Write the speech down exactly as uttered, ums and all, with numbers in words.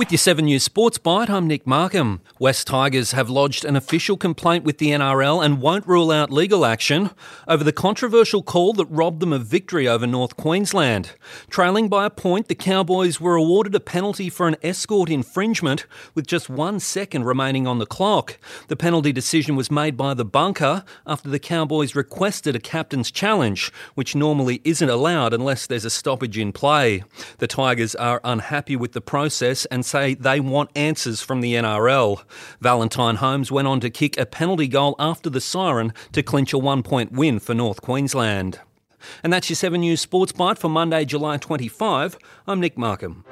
With your seven news Sports Bite, I'm Nick Markham. West Tigers have lodged an official complaint with the N R L and won't rule out legal action over the controversial call that robbed them of victory over North Queensland. Trailing by a point, the Cowboys were awarded a penalty for an escort infringement with just one second remaining on the clock. The penalty decision was made by the bunker after the Cowboys requested a captain's challenge, which normally isn't allowed unless there's a stoppage in play. The Tigers are unhappy with the process and say they want answers from the N R L. Valentine Holmes went on to kick a penalty goal after the siren to clinch a one-point win for North Queensland. And that's your seven news Sports Bite for Monday, July twenty-fifth. I'm Nick Markham.